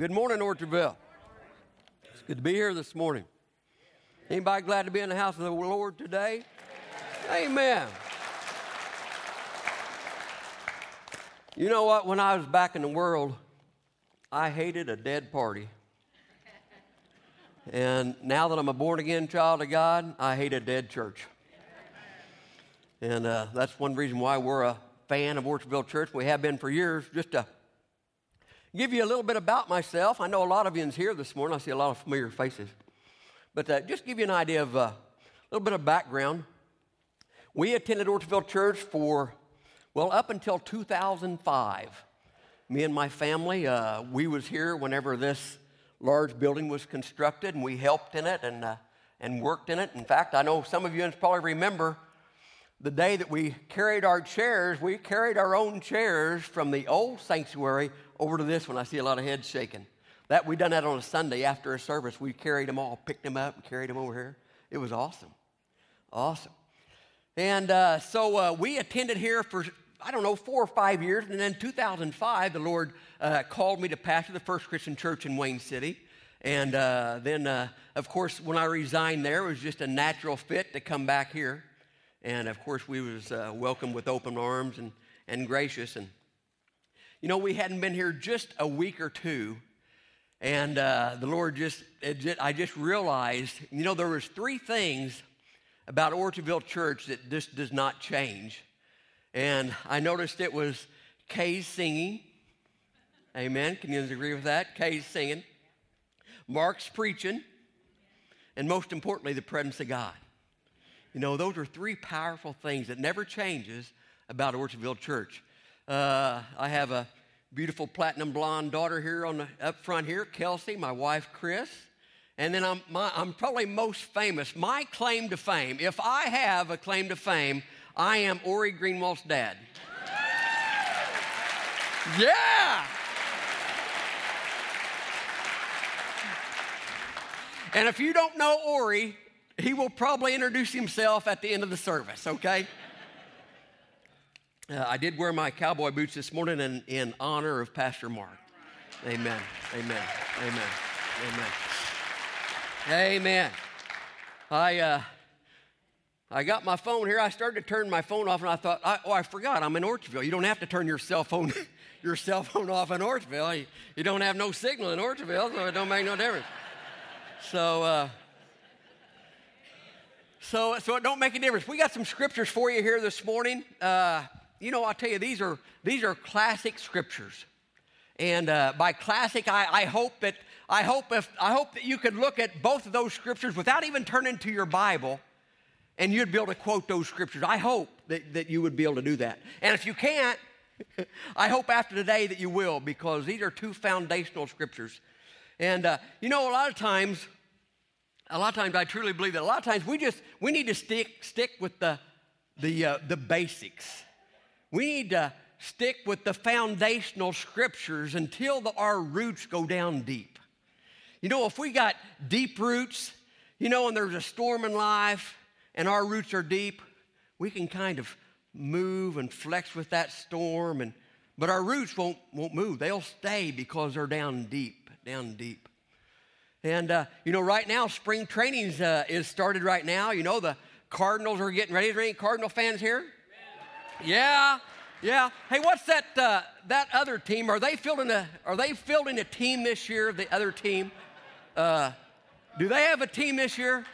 Good morning, Orchardville. It's good to be here this morning. Anybody glad to be in the house of the Lord today? Amen. You know what? When I was back in the world, I hated a dead party. And now that I'm a born-again child of God, I hate a dead church. And that's one reason why we're a fan of Orchardville Church. We have been for years. Just to give you a little bit about myself. I know a lot of you in here this morning. I see a lot of familiar faces. But just give you an idea of a little bit of background. We attended Orchardville Church for, well, up until 2005. Me and my family, we was here whenever this large building was constructed, and we helped in it and worked in it. In fact, I know some of you probably remember the day that we carried our chairs. We carried our own chairs from the old sanctuary over to this one. I see a lot of heads shaking. That we done that on a Sunday after a service. We carried them all, picked them up, and carried them over here. It was awesome, awesome. And so we attended here for, 4 or 5 years. And then in 2005, the Lord called me to pastor the First Christian Church in Wayne City. And then, of course, when I resigned there, it was just a natural fit to come back here. And, of course, we was welcomed with open arms and gracious. And, you know, we hadn't been here just a week or two. And the Lord I just realized, you know, there was 3 things about Orchardville Church that this does not change. And I noticed it was Kay's singing. Amen. Can you agree with that? Kay's singing. Mark's preaching. And most importantly, the presence of God. You know, those are 3 powerful things that never changes about Orchardville Church. I have a beautiful platinum blonde daughter here up front here, Kelsey, my wife, Chris. And then I'm probably most famous. My claim to fame, if I have a claim to fame, I am Ori Greenwald's dad. Yeah! And if you don't know Ori, he will probably introduce himself at the end of the service, okay? I did wear my cowboy boots this morning in honor of Pastor Mark. Amen. Amen. Amen. Amen. Amen. I got my phone here. I started to turn my phone off, and I thought, I forgot. I'm in Orchardville. You don't have to turn your cell phone off in Orchardville. You don't have no signal in Orchardville, so it don't make no difference. So it don't make a difference. We got some scriptures for you here this morning. You know, I'll tell you, these are classic scriptures. And by classic, I hope that you could look at both of those scriptures without even turning to your Bible, and you'd be able to quote those scriptures. I hope that you would be able to do that. And if you can't, I hope after today that you will, because these are 2 foundational scriptures. And you know, a lot of times I truly believe that a lot of times we need to stick with the basics. We need to stick with the foundational scriptures until our roots go down deep. You know, if we got deep roots, you know, and there's a storm in life and our roots are deep, we can kind of move and flex with that storm, but our roots won't move. They'll stay because they're down deep. And, you know, right now, spring training is started right now. You know, the Cardinals are getting ready. Is there any Cardinal fans here? Yeah. Hey, what's that other team? Are they fielding a team this year? The other team, do they have a team this year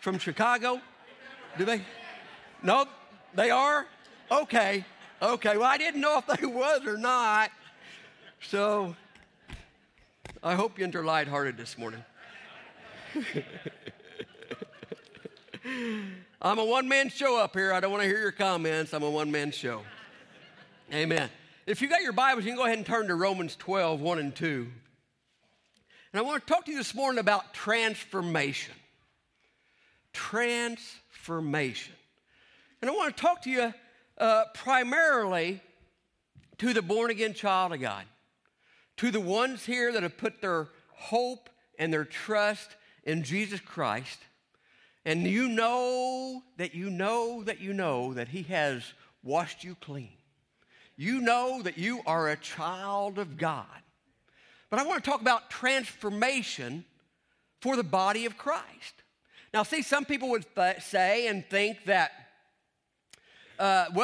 from Chicago? Do they? No, they are. Okay. Well, I didn't know if they was or not. So, I hope you're lighthearted this morning. I'm a one-man show up here. I don't want to hear your comments. I'm a one-man show. Amen. If you got your Bibles, you can go ahead and turn to Romans 12:1-2. And I want to talk to you this morning about transformation. Transformation. And I want to talk to you primarily to the born-again child of God, to the ones here that have put their hope and their trust in Jesus Christ. And you know that he has washed you clean. You know that you are a child of God. But I want to talk about transformation for the body of Christ. Now, see, some people would say and think that, I'm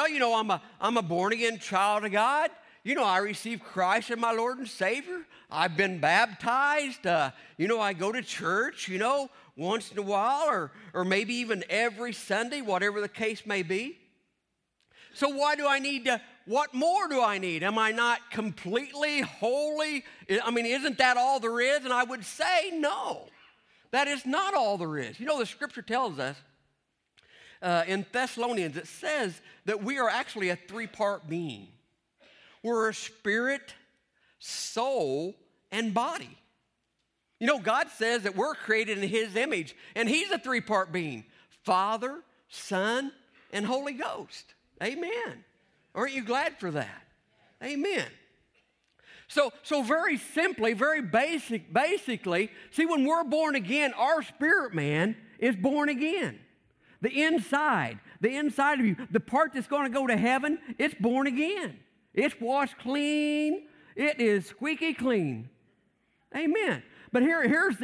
a born-again child of God. You know, I received Christ as my Lord and Savior. I've been baptized. I go to church, once in a while or maybe even every Sunday, whatever the case may be. So what more do I need? Am I not completely holy? Isn't that all there is? And I would say no. That is not all there is. The Scripture tells us in Thessalonians, it says that we are actually a three-part being. We're a spirit, soul, and body. God says that we're created in His image, and He's a three-part being, Father, Son, and Holy Ghost. Amen. Aren't you glad for that? Amen. So very simply, very basically, see, when we're born again, our spirit man is born again. The inside of you, the part that's going to go to heaven, it's born again. It's washed clean. It is squeaky clean. Amen. But here's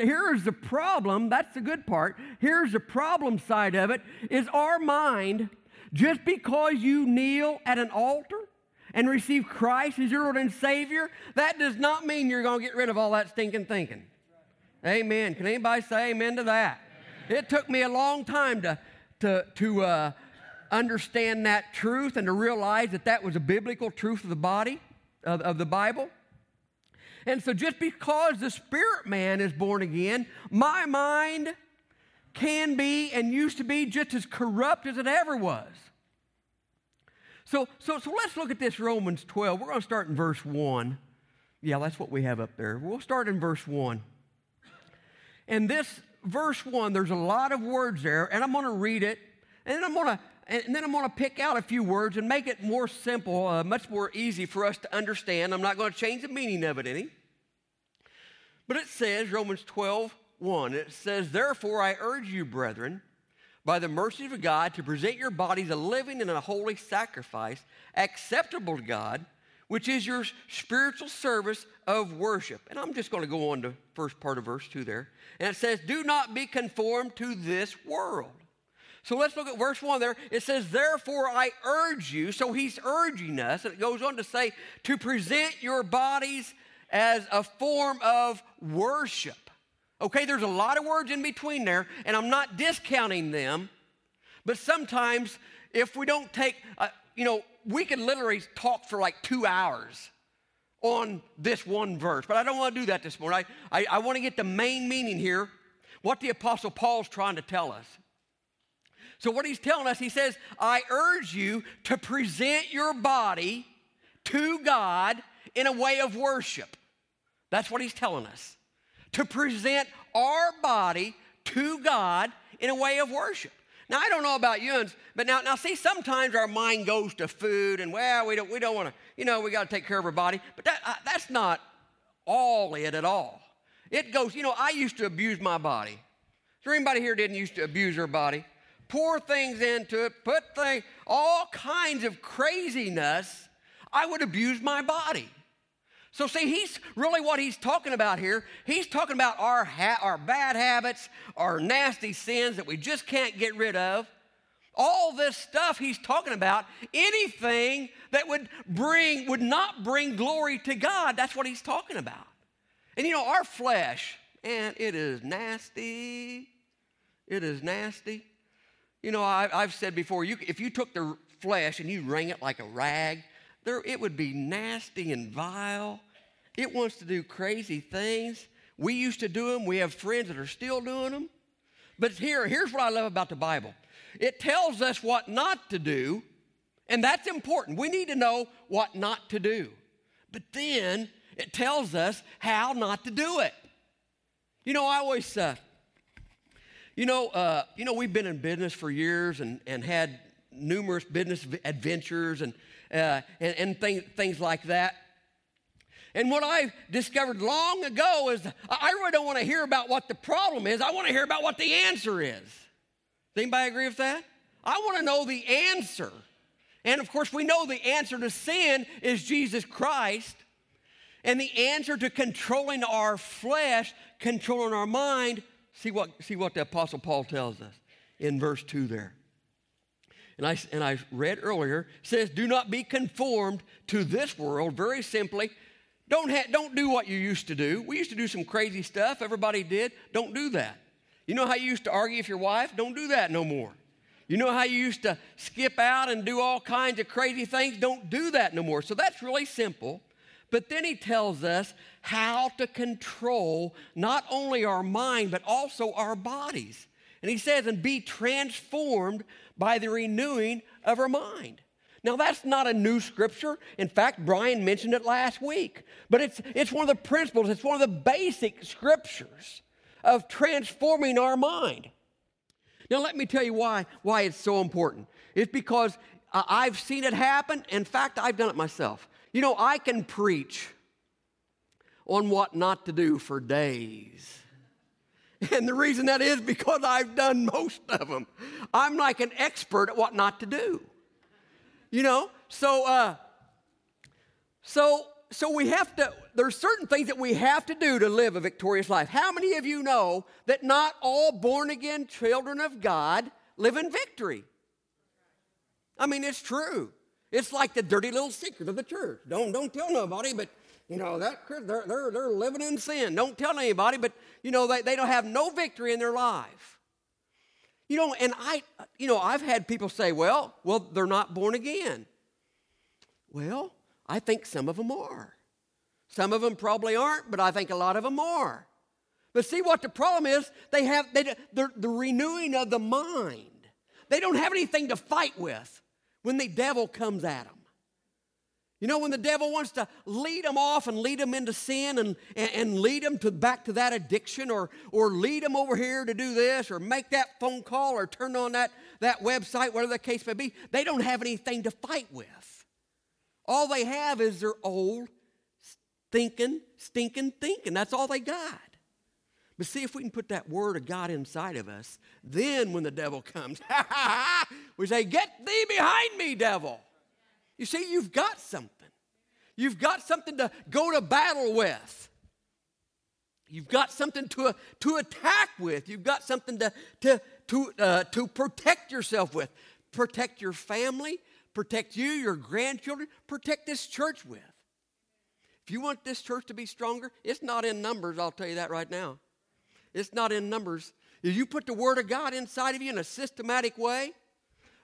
the problem. That's the good part. Here's the problem side of it is our mind. Just because you kneel at an altar and receive Christ as your Lord and Savior, that does not mean you're going to get rid of all that stinking thinking. Amen. Can anybody say amen to that? Amen. It took me a long time to understand that truth and to realize that was a biblical truth of the body, of the Bible. And so just because the spirit man is born again, my mind can be and used to be just as corrupt as it ever was. So let's look at this Romans 12. We're going to start in verse 1. Yeah, that's what we have up there. We'll start in verse 1. And this verse 1, there's a lot of words there, and I'm going to read it, and then I'm going to pick out a few words and make it more simple, much more easy for us to understand. I'm not going to change the meaning of it any. But it says, Romans 12, 1, it says, therefore I urge you, brethren, by the mercy of God, to present your bodies a living and a holy sacrifice, acceptable to God, which is your spiritual service of worship. And I'm just going to go on to first part of verse 2 there. And it says, do not be conformed to this world. So let's look at verse 1 there. It says, therefore I urge you. So he's urging us. And it goes on to say, to present your bodies as a form of worship. Okay, there's a lot of words in between there, and I'm not discounting them, but sometimes if we don't take, we can literally talk for like 2 hours on this one verse, but I don't want to do that this morning. I want to get the main meaning here, what the Apostle Paul's trying to tell us. So what he's telling us, he says, I urge you to present your body to God in a way of worship. That's what he's telling us. To present our body to God in a way of worship. Now, I don't know about you, but now see, sometimes our mind goes to food, and we don't want to, we got to take care of our body. But that's not all it at all. It goes, I used to abuse my body. Is there anybody here didn't used to abuse their body? Pour things into it, all kinds of craziness. I would abuse my body. So see, he's really what he's talking about here. He's talking about our bad habits, our nasty sins that we just can't get rid of. All this stuff he's talking about, anything that would not bring glory to God, that's what he's talking about. And our flesh, and it is nasty. It is nasty. I've said before, if you took the flesh and you wring it like a rag, it would be nasty and vile. It wants to do crazy things. We used to do them. We have friends that are still doing them. But here's what I love about the Bible. It tells us what not to do, and that's important. We need to know what not to do. But then it tells us how not to do it. I always, we've been in business for years and had numerous business adventures and things like that. And what I discovered long ago is I really don't want to hear about what the problem is. I want to hear about what the answer is. Does anybody agree with that? I want to know the answer. And, of course, we know the answer to sin is Jesus Christ. And the answer to controlling our flesh, controlling our mind, see what the Apostle Paul tells us in verse 2 there. And I read earlier, it says, do not be conformed to this world. Very simply, don't do what you used to do. We used to do some crazy stuff. Everybody did. Don't do that. You know how you used to argue with your wife? Don't do that no more. You know how you used to skip out and do all kinds of crazy things? Don't do that no more. So that's really simple. But then he tells us how to control not only our mind, but also our bodies. And he says, and be transformed by the renewing of our mind. Now, that's not a new scripture. In fact, Brian mentioned it last week. But it's one of the principles. It's one of the basic scriptures of transforming our mind. Now, let me tell you why it's so important. It's because I've seen it happen. In fact, I've done it myself. You know, I can preach on what not to do for days. And the reason that is because I've done most of them. I'm like an expert at what not to do. You know, so we have to, there's certain things that we have to do to live a victorious life. How many of you know that not all born-again children of God live in victory? I mean, it's true. It's like the dirty little secret of the church. Don't tell nobody, but... You know, that they're living in sin. Don't tell anybody, but, you know, they don't have no victory in their life. You know, and I've had people say, well, they're not born again. Well, I think some of them are. Some of them probably aren't, but I think a lot of them are. But see what the problem is? The renewing of the mind. They don't have anything to fight with when the devil comes at them. You know, when the devil wants to lead them off and lead them into sin and lead them back to that addiction or lead them over here to do this or make that phone call or turn on that website, whatever the case may be, they don't have anything to fight with. All they have is their old stinking. That's all they got. But see, if we can put that word of God inside of us, then when the devil comes, we say, get thee behind me, devil. You see, you've got something. You've got something to go to battle with. You've got something to attack with. You've got something to protect yourself with. Protect your family. Protect you, your grandchildren. Protect this church with. If you want this church to be stronger, it's not in numbers, I'll tell you that right now. It's not in numbers. If you put the Word of God inside of you in a systematic way,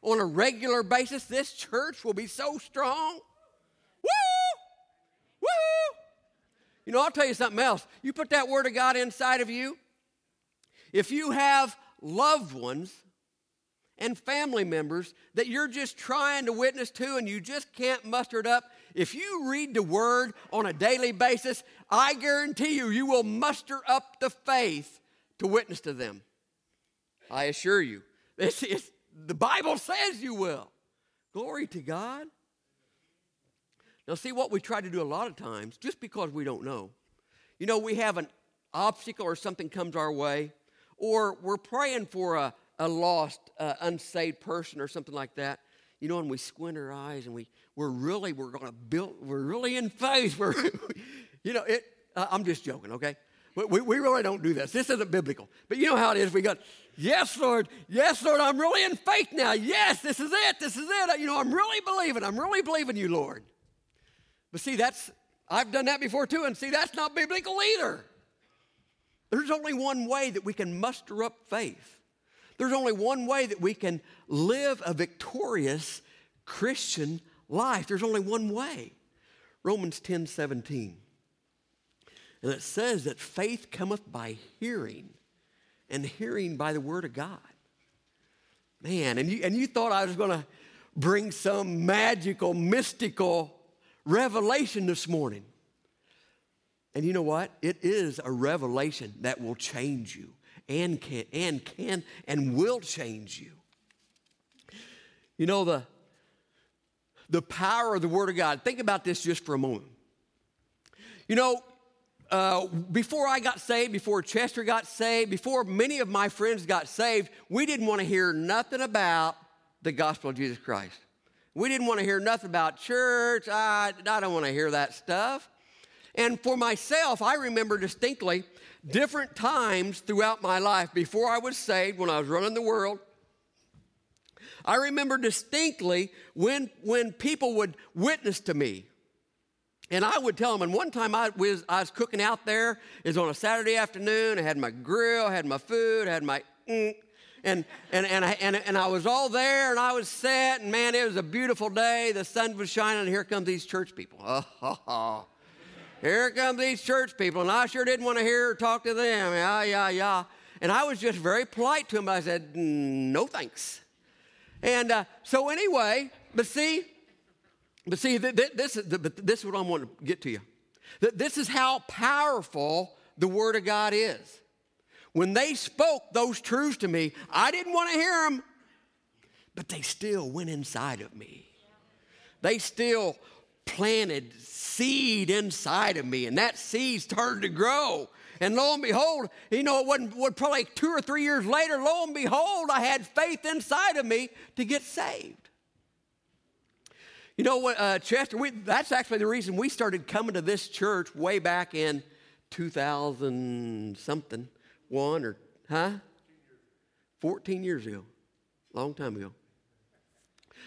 on a regular basis, this church will be so strong. Woo! Woo! You know, I'll tell you something else. You put that Word of God inside of you. If you have loved ones and family members that you're just trying to witness to and you just can't muster it up, if you read the Word on a daily basis, I guarantee you, you will muster up the faith to witness to them. I assure you. The Bible says you will. Glory to God. Now, see what we try to do a lot of times, just because we don't know. You know, we have an obstacle or something comes our way, or we're praying for a lost, unsaved person or something like that. You know, and we squint our eyes, and we're going to build. We're really in faith. I'm just joking, okay? We really don't do this. This isn't biblical. But you know how it is. We go, yes, Lord, I'm really in faith now. Yes, this is it. You know, I'm really believing you, Lord. But see, I've done that before too, and see, that's not biblical either. There's only one way that we can muster up faith. There's only one way that we can live a victorious Christian life. There's only one way. Romans 10:17. And it says that faith cometh by hearing, and hearing by the Word of God. Man, and you thought I was going to bring some magical, mystical revelation this morning. And you know what? It is a revelation that will change you and will change you. You know, the power of the Word of God. Think about this just for a moment. You know, before I got saved, before Chester got saved, before many of my friends got saved, we didn't want to hear nothing about the gospel of Jesus Christ. We didn't want to hear nothing about church. I don't want to hear that stuff. And for myself, I remember distinctly different times throughout my life. Before I was saved, when I was running the world, I remember distinctly when people would witness to me. And I would tell them, and one time I was cooking out there. It was on a Saturday afternoon. I had my grill, I had my food, I had my and I was all there, and I was set, and man, it was a beautiful day. The sun was shining, and here comes these church people. Here come these church people, and I sure didn't want to hear or talk to them. And I was just very polite to them. I said, no thanks. And so anyway, but see, this is what I want to get to you. This is how powerful the Word of God is. When they spoke those truths to me, I didn't want to hear them, but they still went inside of me. They still planted seed inside of me, and that seed started to grow. And lo and behold, you know, it wasn't probably 2 or 3 years later, lo and behold, I had faith inside of me to get saved. You know what, Chester, that's actually the reason we started coming to this church way back in 2000-something. 14 years ago, long time ago.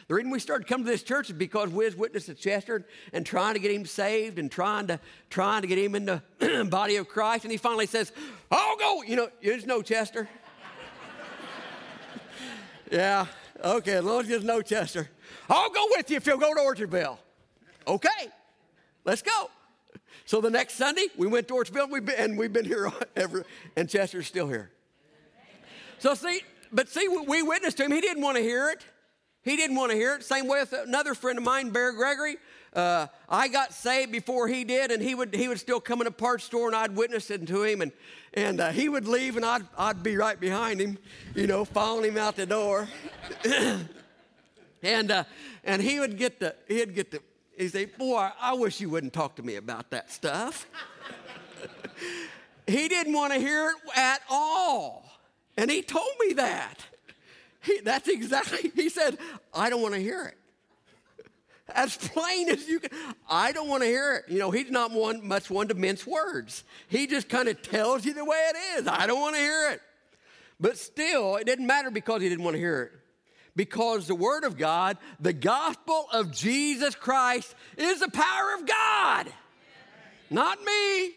The reason we started coming to this church is because we was witness to Chester and trying to get him saved and trying to get him in the body of Christ. And he finally says, I'll go. You know, there's no Chester. Yeah, okay, as long as there's no Chester. I'll go with you if you'll go to Orchardville. Okay, let's go. So the next Sunday, we went to Orchardville, and we've been here ever, and Chester's still here. So see, we witnessed to him. He didn't want to hear it. He didn't want to hear it. Same way with another friend of mine, Bear Gregory. I got saved before he did, and he would still come in a parts store, and I'd witness it to him, and he would leave, and I'd be right behind him, you know, following him out the door, and he'd get the. He said, boy, I wish you wouldn't talk to me about that stuff. He didn't want to hear it at all. And he told me that. He said, I don't want to hear it. As plain as you can, I don't want to hear it. You know, he's not much one to mince words. He just kind of tells you the way it is. I don't want to hear it. But still, it didn't matter because he didn't want to hear it. Because the Word of God, the gospel of Jesus Christ, is the power of God. Amen. Not me,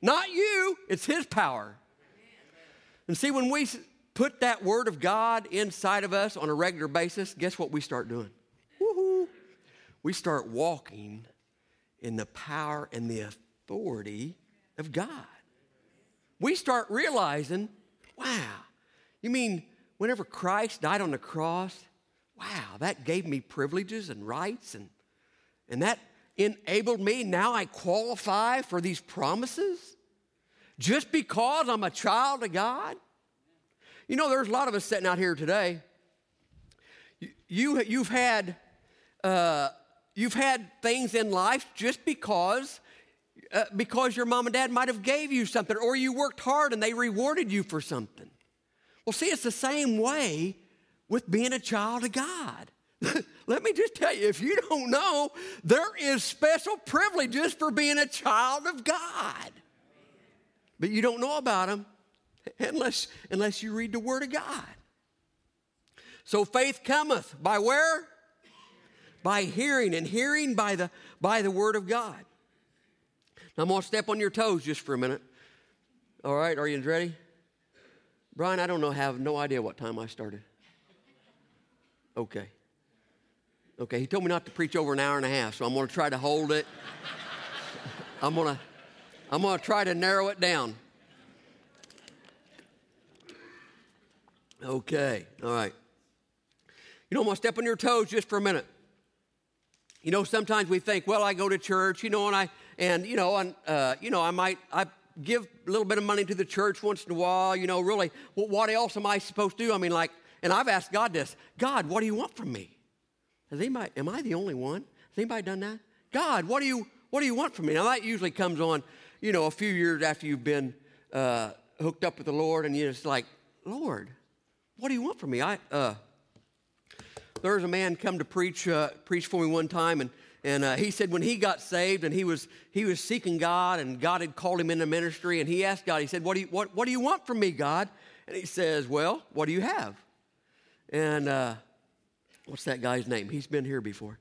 not you, it's His power. Amen. And see, when we put that Word of God inside of us on a regular basis, guess what we start doing? Woo-hoo. We start walking in the power and the authority of God. We start realizing, wow, you mean, whenever Christ died on the cross, wow, that gave me privileges and rights, and that enabled me. Now I qualify for these promises just because I'm a child of God. You know, there's a lot of us sitting out here today. You've had things in life just because your mom and dad might have gave you something, or you worked hard and they rewarded you for something. Well, see, it's the same way with being a child of God. Let me just tell you, if you don't know, there is special privileges for being a child of God. But you don't know about them unless you read the Word of God. So faith cometh by where? By hearing, and hearing by the Word of God. Now, I'm going to step on your toes just for a minute. All right, are you ready? Brian, I don't know, have no idea what time I started. Okay, he told me not to preach over an hour and a half, so I'm going to try to hold it. I'm going to try to narrow it down. Okay, all right. You know, I'm going to step on your toes just for a minute. You know, sometimes we think, well, I go to church, you know, I give a little bit of money to the church once in a while, you know, really, well, what else am I supposed to do? I mean, like, and I've asked God this, God, what do you want from me? Am I the only one? Has anybody done that? God, what do you want from me? Now, that usually comes on, you know, a few years after you've been hooked up with the Lord, and you're just like, Lord, what do you want from me? There was a man come to preach for me one time, and And he said when he got saved and he was seeking God, and God had called him into ministry, and he asked God, he said, what do you want from me, God? And he says, well, what do you have? And what's that guy's name? He's been here before.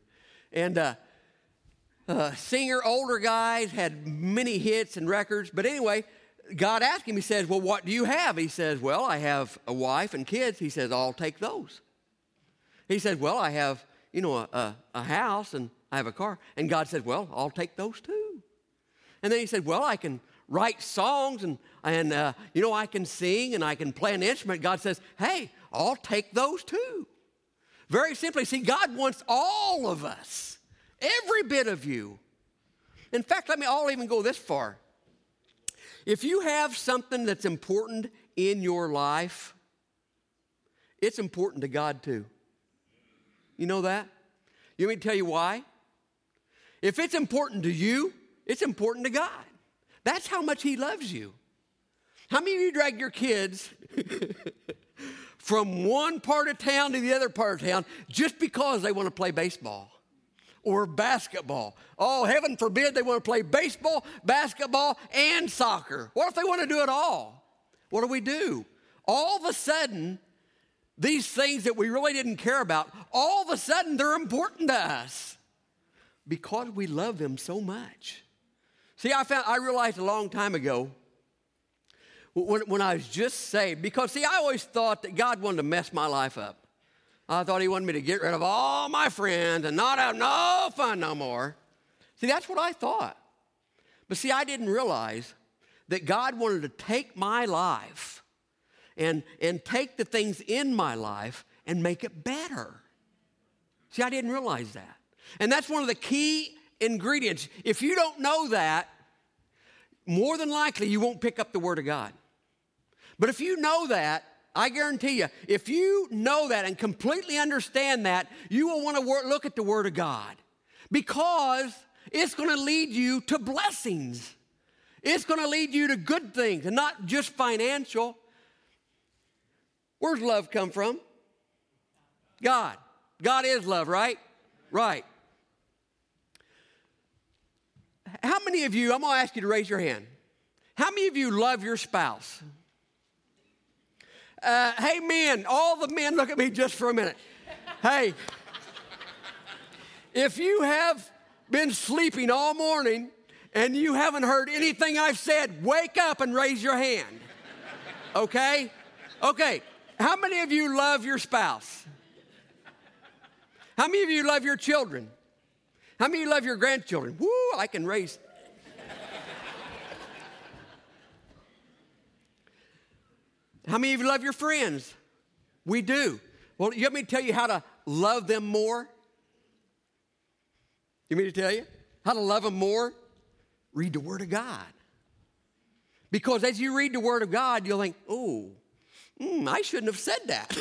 And singer, older guys, had many hits and records. But anyway, God asked him, he says, well, what do you have? He says, well, I have a wife and kids. He says, I'll take those. He says, well, I have, a house and I have a car. And God said, well, I'll take those too. And then he said, well, I can write songs and I can sing and I can play an instrument. God says, hey, I'll take those too. Very simply, see, God wants all of us, every bit of you. In fact, I'll even go this far. If you have something that's important in your life, it's important to God too. You know that? You want me to tell you why? If it's important to you, it's important to God. That's how much He loves you. How many of you drag your kids from one part of town to the other part of town just because they want to play baseball or basketball? Oh, heaven forbid they want to play baseball, basketball, and soccer. What if they want to do it all? What do we do? All of a sudden, these things that we really didn't care about, all of a sudden they're important to us because we love them so much. See, I realized a long time ago when I was just saved, because, see, I always thought that God wanted to mess my life up. I thought He wanted me to get rid of all my friends and not have no fun no more. See, that's what I thought. But, see, I didn't realize that God wanted to take my life and take the things in my life and make it better. See, I didn't realize that. And that's one of the key ingredients. If you don't know that, more than likely you won't pick up the Word of God. But if you know that, I guarantee you, if you know that and completely understand that, you will want to look at the Word of God, because it's going to lead you to blessings. It's going to lead you to good things, and not just financial. Where's love come from? God. God is love, right? Right. How many of you, I'm going to ask you to raise your hand. How many of you love your spouse? Hey, men, all the men, look at me just for a minute. Hey, if you have been sleeping all morning and you haven't heard anything I've said, wake up and raise your hand, okay? Okay, how many of you love your spouse? How many of you love your children? How many of you love your grandchildren? Woo, I can raise. How many of you love your friends? We do. Well, you want me to tell you how to love them more? You want me to tell you how to love them more? Read the Word of God. Because as you read the Word of God, you'll think, oh, I shouldn't have said that.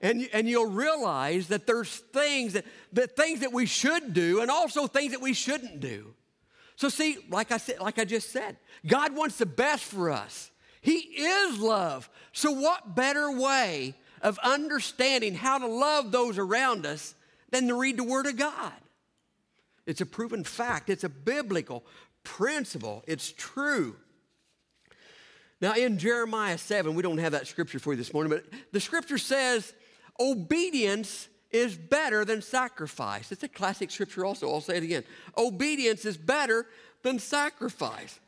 And you'll realize that there's things that we should do and also things that we shouldn't do. So see, like I just said, God wants the best for us. He is love. So what better way of understanding how to love those around us than to read the Word of God? It's a proven fact. It's a biblical principle. It's true. Now, in Jeremiah 7, we don't have that scripture for you this morning, but the scripture says, obedience is better than sacrifice. It's a classic scripture also. I'll say it again. Obedience is better than sacrifice.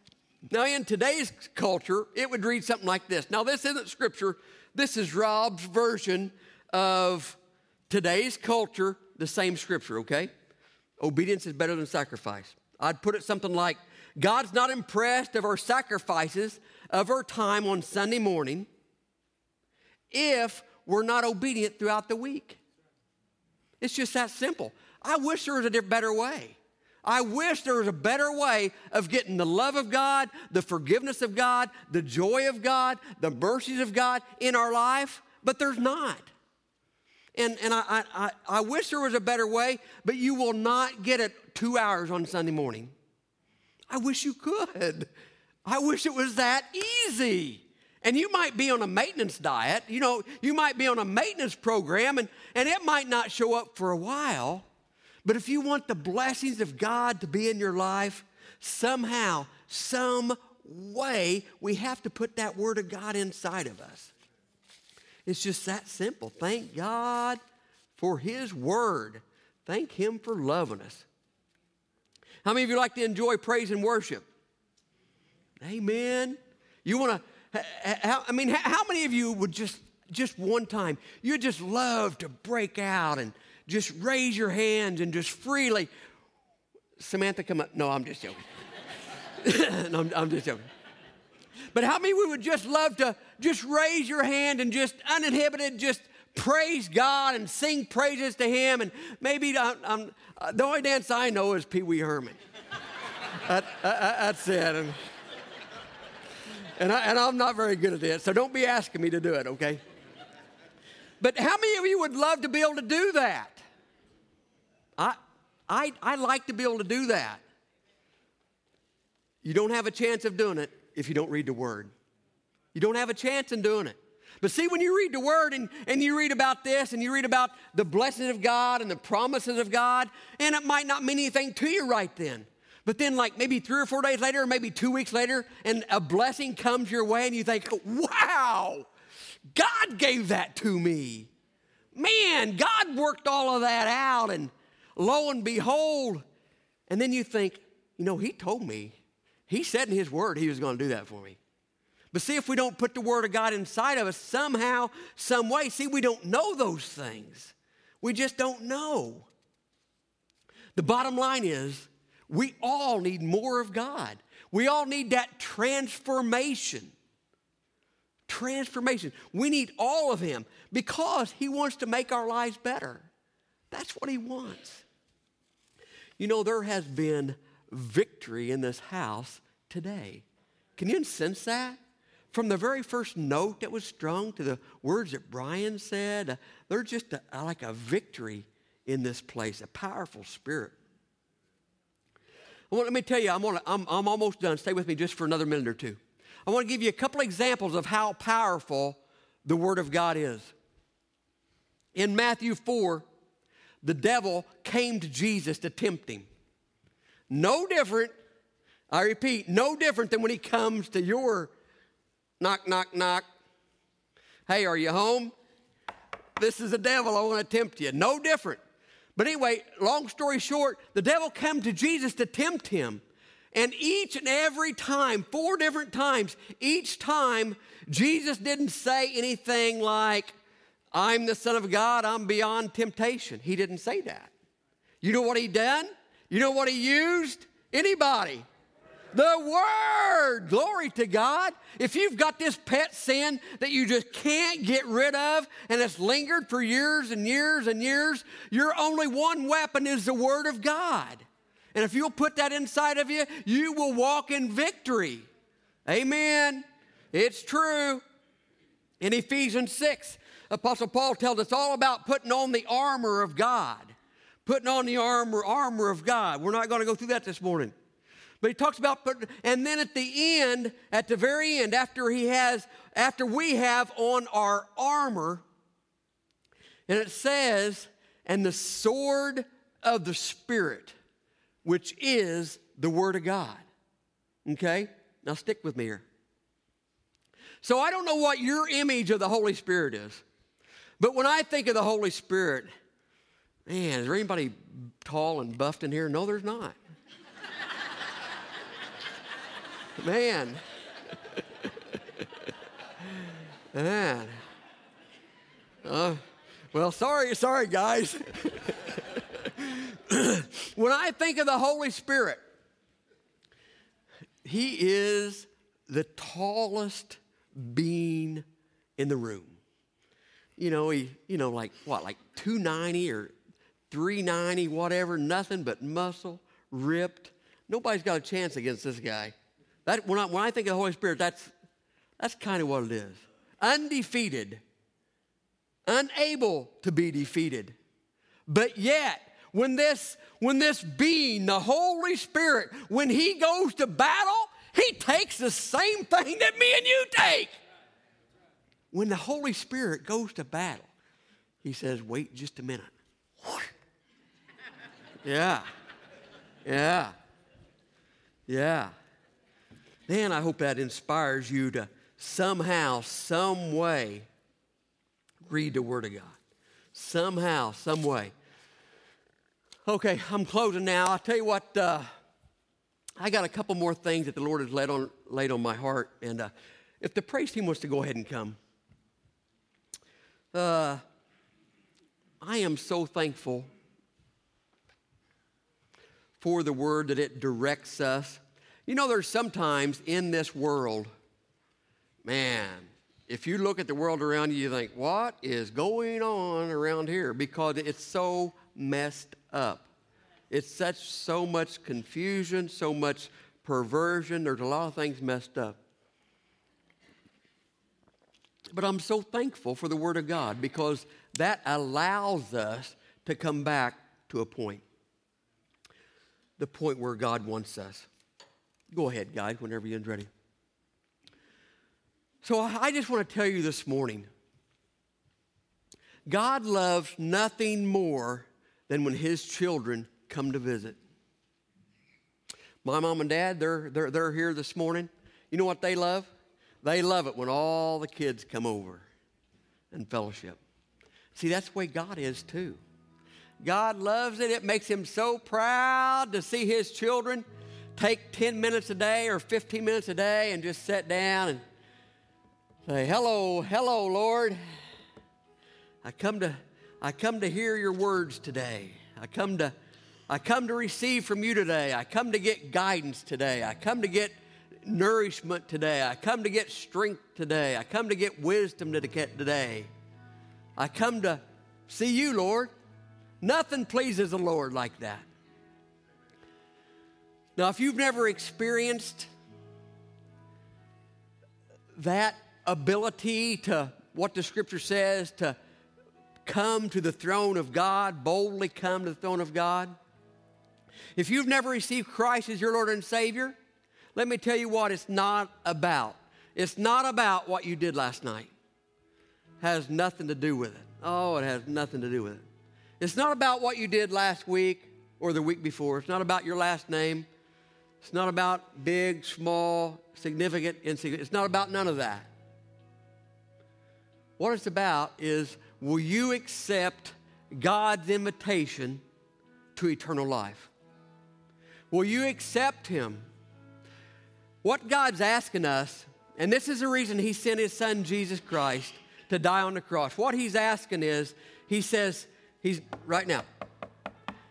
Now, in today's culture, it would read something like this. Now, this isn't scripture. This is Rob's version of today's culture, the same scripture, okay? Obedience is better than sacrifice. I'd put it something like, God's not impressed of our sacrifices, of our time on Sunday morning, if we're not obedient throughout the week. It's just that simple. I wish there was a better way. I wish there was a better way of getting the love of God, the forgiveness of God, the joy of God, the mercies of God in our life, but there's not. And I wish there was a better way, but you will not get it 2 hours on Sunday morning. I wish you could. I wish it was that easy. And you might be on a maintenance diet. You might be on a maintenance program, and it might not show up for a while. But if you want the blessings of God to be in your life, somehow, some way, we have to put that word of God inside of us. It's just that simple. Thank God for his word. Thank him for loving us. How many of you like to enjoy praise and worship? Amen. You want to, how many of you would just one time, you just love to break out and just raise your hands and just freely. Samantha, come up. No, I'm just joking. No, I'm just joking. But how many of you would just love to just raise your hand and just uninhibited just praise God and sing praises to him? And maybe the only dance I know is Pee Wee Herman. That's it. And I'm not very good at it, so don't be asking me to do it, okay? But how many of you would love to be able to do that? I like to be able to do that. You don't have a chance of doing it if you don't read the Word. You don't have a chance in doing it. But see, when you read the Word and you read about this and you read about the blessings of God and the promises of God, and it might not mean anything to you right then. But then like maybe 3 or 4 days later or maybe 2 weeks later, and a blessing comes your way and you think, wow, God gave that to me. Man, God worked all of that out, and lo and behold. And then you think, you know, he told me, he said in his word he was going to do that for me. But see, if we don't put the word of God inside of us somehow, some way, see, we don't know those things. We just don't know. The bottom line is, we all need more of God. We all need that transformation. Transformation. We need all of him because he wants to make our lives better. That's what he wants. You know, there has been victory in this house today. Can you sense that? From the very first note that was strung to the words that Brian said, there's just a victory in this place, a powerful spirit. Well, let me tell you, I'm almost done. Stay with me just for another minute or two. I want to give you a couple examples of how powerful the Word of God is. In Matthew 4, the devil came to Jesus to tempt him. No different, I repeat, no different than when he comes to your knock, knock, knock. Hey, are you home? This is the devil. I want to tempt you. No different. But anyway, long story short, the devil came to Jesus to tempt him. And each and every time, 4 different times, each time, Jesus didn't say anything like, I'm the Son of God, I'm beyond temptation. He didn't say that. You know what he done? You know what he used? Anybody? The Word. Glory to God. If you've got this pet sin that you just can't get rid of and it's lingered for years and years and years, your only one weapon is the Word of God. And if you'll put that inside of you, you will walk in victory. Amen. It's true. In Ephesians 6, Apostle Paul tells us all about putting on the armor of God. Putting on the armor of God. We're not going to go through that this morning. But he talks about, and then at the end, at the very end, after we have on our armor, and it says, and the sword of the Spirit, which is the Word of God. Okay? Now stick with me here. So I don't know what your image of the Holy Spirit is, but when I think of the Holy Spirit, man, is there anybody tall and buffed in here? No, there's not. Man. Man. Well, sorry, guys. When I think of the Holy Spirit, he is the tallest being in the room. You know, like 290 or 390, whatever, nothing but muscle, ripped. Nobody's got a chance against this guy. That when I think of the Holy Spirit, that's kind of what it is. Undefeated, unable to be defeated. But yet, when this being, the Holy Spirit, when he goes to battle, he takes the same thing that me and you take. When the Holy Spirit goes to battle, he says, wait just a minute. Yeah. Man, I hope that inspires you to somehow, some way, read the Word of God. Somehow, some way. Okay, I'm closing now. I'll tell you what, I got a couple more things that the Lord has laid on my heart. And if the praise team wants to go ahead and come, I am so thankful for the Word that it directs us. You know, there's sometimes in this world, man, if you look at the world around you, you think, what is going on around here? Because it's so messed up. It's so much confusion, so much perversion. There's a lot of things messed up. But I'm so thankful for the Word of God because that allows us to come back to a point. The point where God wants us. Go ahead, guys, whenever you're ready. So I just want to tell you this morning, God loves nothing more than when His children come to visit. My mom and dad, they're here this morning. You know what they love? They love it when all the kids come over and fellowship. See, that's the way God is too. God loves it. It makes Him so proud to see His children take 10 minutes a day or 15 minutes a day and just sit down and say, hello, Lord. I come to hear your words today. I come to receive from you today. I come to get guidance today. I come to get nourishment today. I come to get strength today. I come to get wisdom today. I come to see you, Lord. Nothing pleases the Lord like that. Now, if you've never experienced that ability to, what the Scripture says, to come to the throne of God, boldly come to the throne of God. If you've never received Christ as your Lord and Savior, let me tell you what it's not about. It's not about what you did last night. It has nothing to do with it. Oh, it has nothing to do with it. It's not about what you did last week or the week before. It's not about your last name. It's not about big, small, significant, insignificant. It's not about none of that. What it's about is, will you accept God's invitation to eternal life? Will you accept Him? What God's asking us, and this is the reason He sent His Son, Jesus Christ, to die on the cross. What He's asking is, He says, He's right now,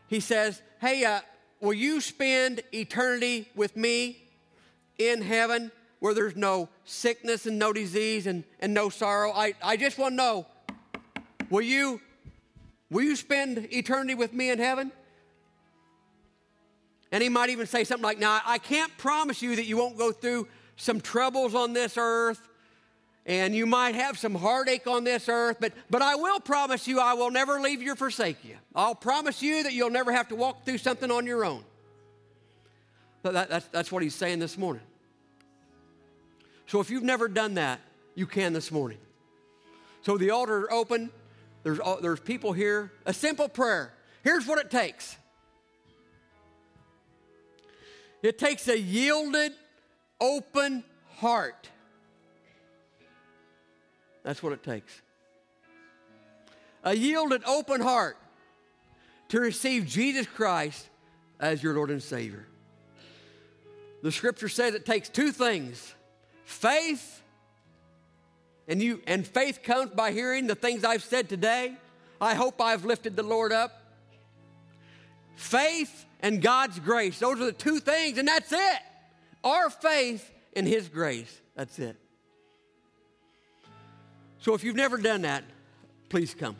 He says, hey, will you spend eternity with me in heaven where there's no sickness and no disease and no sorrow? I just want to know, will you spend eternity with me in heaven? And He might even say something like, now, I can't promise you that you won't go through some troubles on this earth and you might have some heartache on this earth, but I will promise you I will never leave you or forsake you. I'll promise you that you'll never have to walk through something on your own. That's what He's saying this morning. So if you've never done that, you can this morning. So the altar is open. There's people here. A simple prayer. Here's what it takes. It takes a yielded, open heart. That's what it takes. A yielded, open heart to receive Jesus Christ as your Lord and Savior. The Scripture says it takes two things. Faith, and faith comes by hearing the things I've said today. I hope I've lifted the Lord up. Faith and God's grace. Those are the two things, and that's it. Our faith and His grace. That's it. So if you've never done that, please come.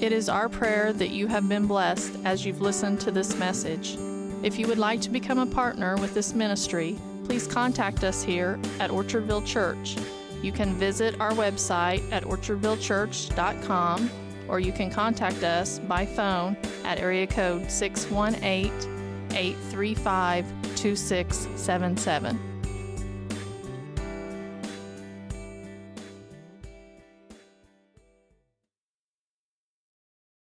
It is our prayer that you have been blessed as you've listened to this message. If you would like to become a partner with this ministry, please contact us here at Orchardville Church. You can visit our website at orchardvillechurch.com, or you can contact us by phone at area code 618-835-2677.